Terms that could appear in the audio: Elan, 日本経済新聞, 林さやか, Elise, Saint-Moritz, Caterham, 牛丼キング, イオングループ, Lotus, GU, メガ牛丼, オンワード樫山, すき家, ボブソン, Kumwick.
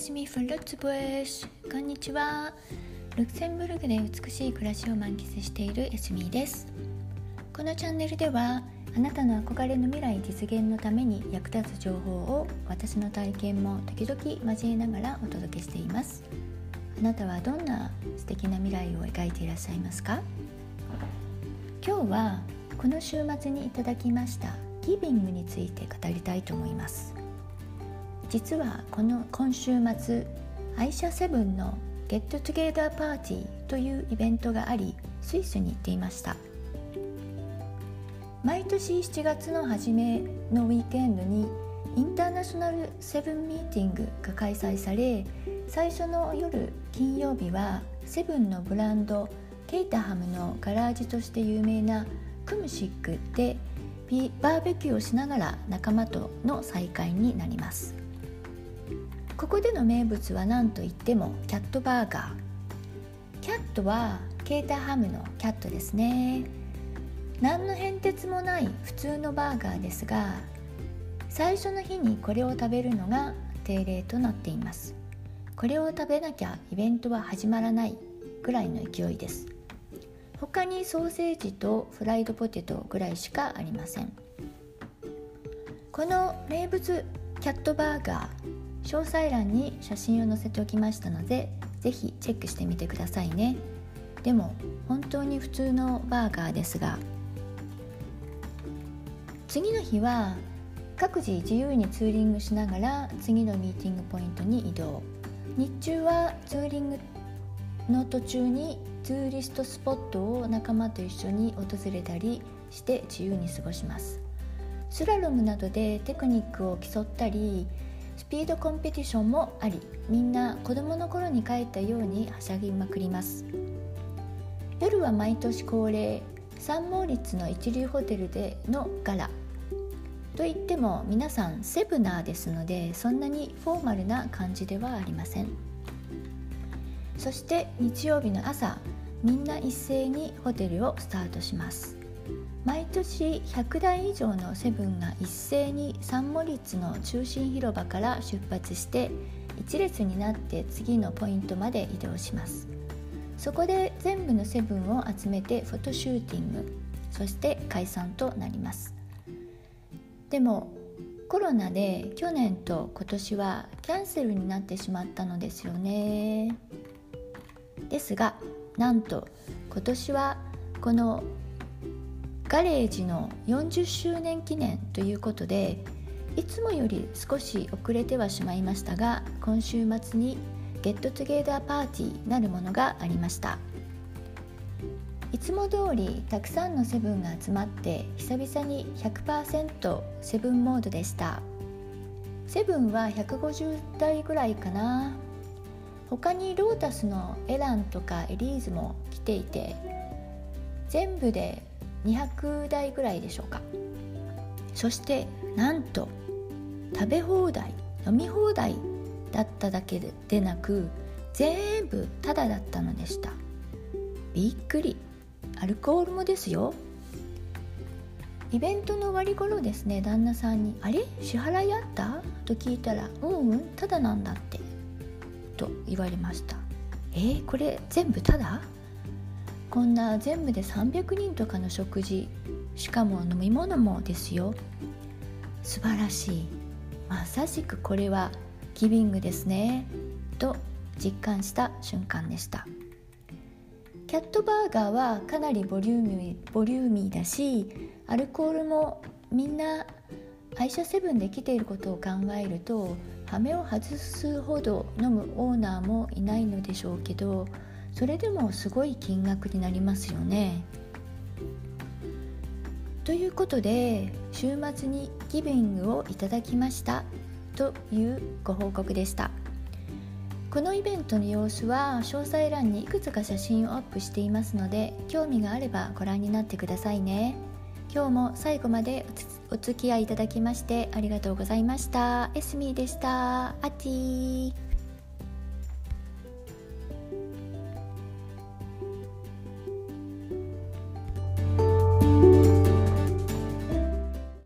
しみフルツブエシ、こんにちは。ルクセンブルクで美しい暮らしを満喫しているエスミです。このチャンネルでは、あなたの憧れの未来実現のために役立つ情報を、私の体験も時々交えながらお届けしています。あなたはどんな素敵な未来を描いていらっしゃいますか？今日はこの週末にいただきましたギビングについて語りたいと思います。実は今週末、愛車セブンのゲットトゥゲーダーパーティーというイベントがあり、スイスに行っていました。毎年7月の初めのウィークエンドにインターナショナルセブンミーティングが開催され、最初の夜金曜日はセブンのブランドケイタハムのガラージュとして有名なクムシックでバーベキューをしながら仲間との再会になります。ここでの名物は何といってもキャットバーガー。キャットはケイタハムのキャットですね。何の変哲もない普通のバーガーですが、最初の日にこれを食べるのが定例となっています。これを食べなきゃイベントは始まらないぐらいの勢いです。他にソーセージとフライドポテトぐらいしかありません。この名物キャットバーガー、詳細欄に写真を載せておきましたので、ぜひチェックしてみてくださいね。でも本当に普通のバーガーですが、次の日は各自自由にツーリングしながら次のミーティングポイントに移動。日中はツーリングの途中にツーリストスポットを仲間と一緒に訪れたりして自由に過ごします。スラロムなどでテクニックを競ったり、スピードコンペティションもあり、みんな子供の頃に帰ったようにはしゃぎまくります。夜は毎年恒例、サンモーリッツの一流ホテルでのガラといっても、皆さんセブナーですので、そんなにフォーマルな感じではありません。そして日曜日の朝、みんな一斉にホテルをスタートします。毎年100台以上のセブンが一斉にサンモリッツの中心広場から出発して、一列になって次のポイントまで移動します。そこで全部のセブンを集めてフォトシューティング、そして解散となります。でもコロナで去年と今年はキャンセルになってしまったのですよね。ですが、なんと今年はこのガレージの40周年記念ということで、いつもより少し遅れてはしまいましたが、今週末にゲットトゥゲーダーパーティーなるものがありました。いつも通りたくさんのセブンが集まって、久々に 100% セブンモードでした。セブンは150台ぐらいかな。他にロータスのエランとかエリーズも来ていて、全部で200台ぐらいでしょうか。そしてなんと食べ放題、飲み放題だっただけでなく、全部タダだったのでした。びっくり。アルコールもですよ。イベントの終わり頃ですね、旦那さんにあれ支払いあったと聞いたら、タダなんだってと言われました。これ全部タダ？こんな全部で300人とかの食事、しかも飲み物もですよ。素晴らしい。まさしくこれはギビングですねと実感した瞬間でした。キャットバーガーはかなりボリューミーだし、アルコールもみんな愛車セブンで来ていることを考えると、羽目を外すほど飲むオーナーもいないのでしょうけど、それでもすごい金額になりますよね。ということで、週末にギビングをいただきましたというご報告でした。このイベントの様子は詳細欄にいくつか写真をアップしていますので、興味があればご覧になってくださいね。今日も最後までお付き合いいただきましてありがとうございました。エスミーでした。アティー。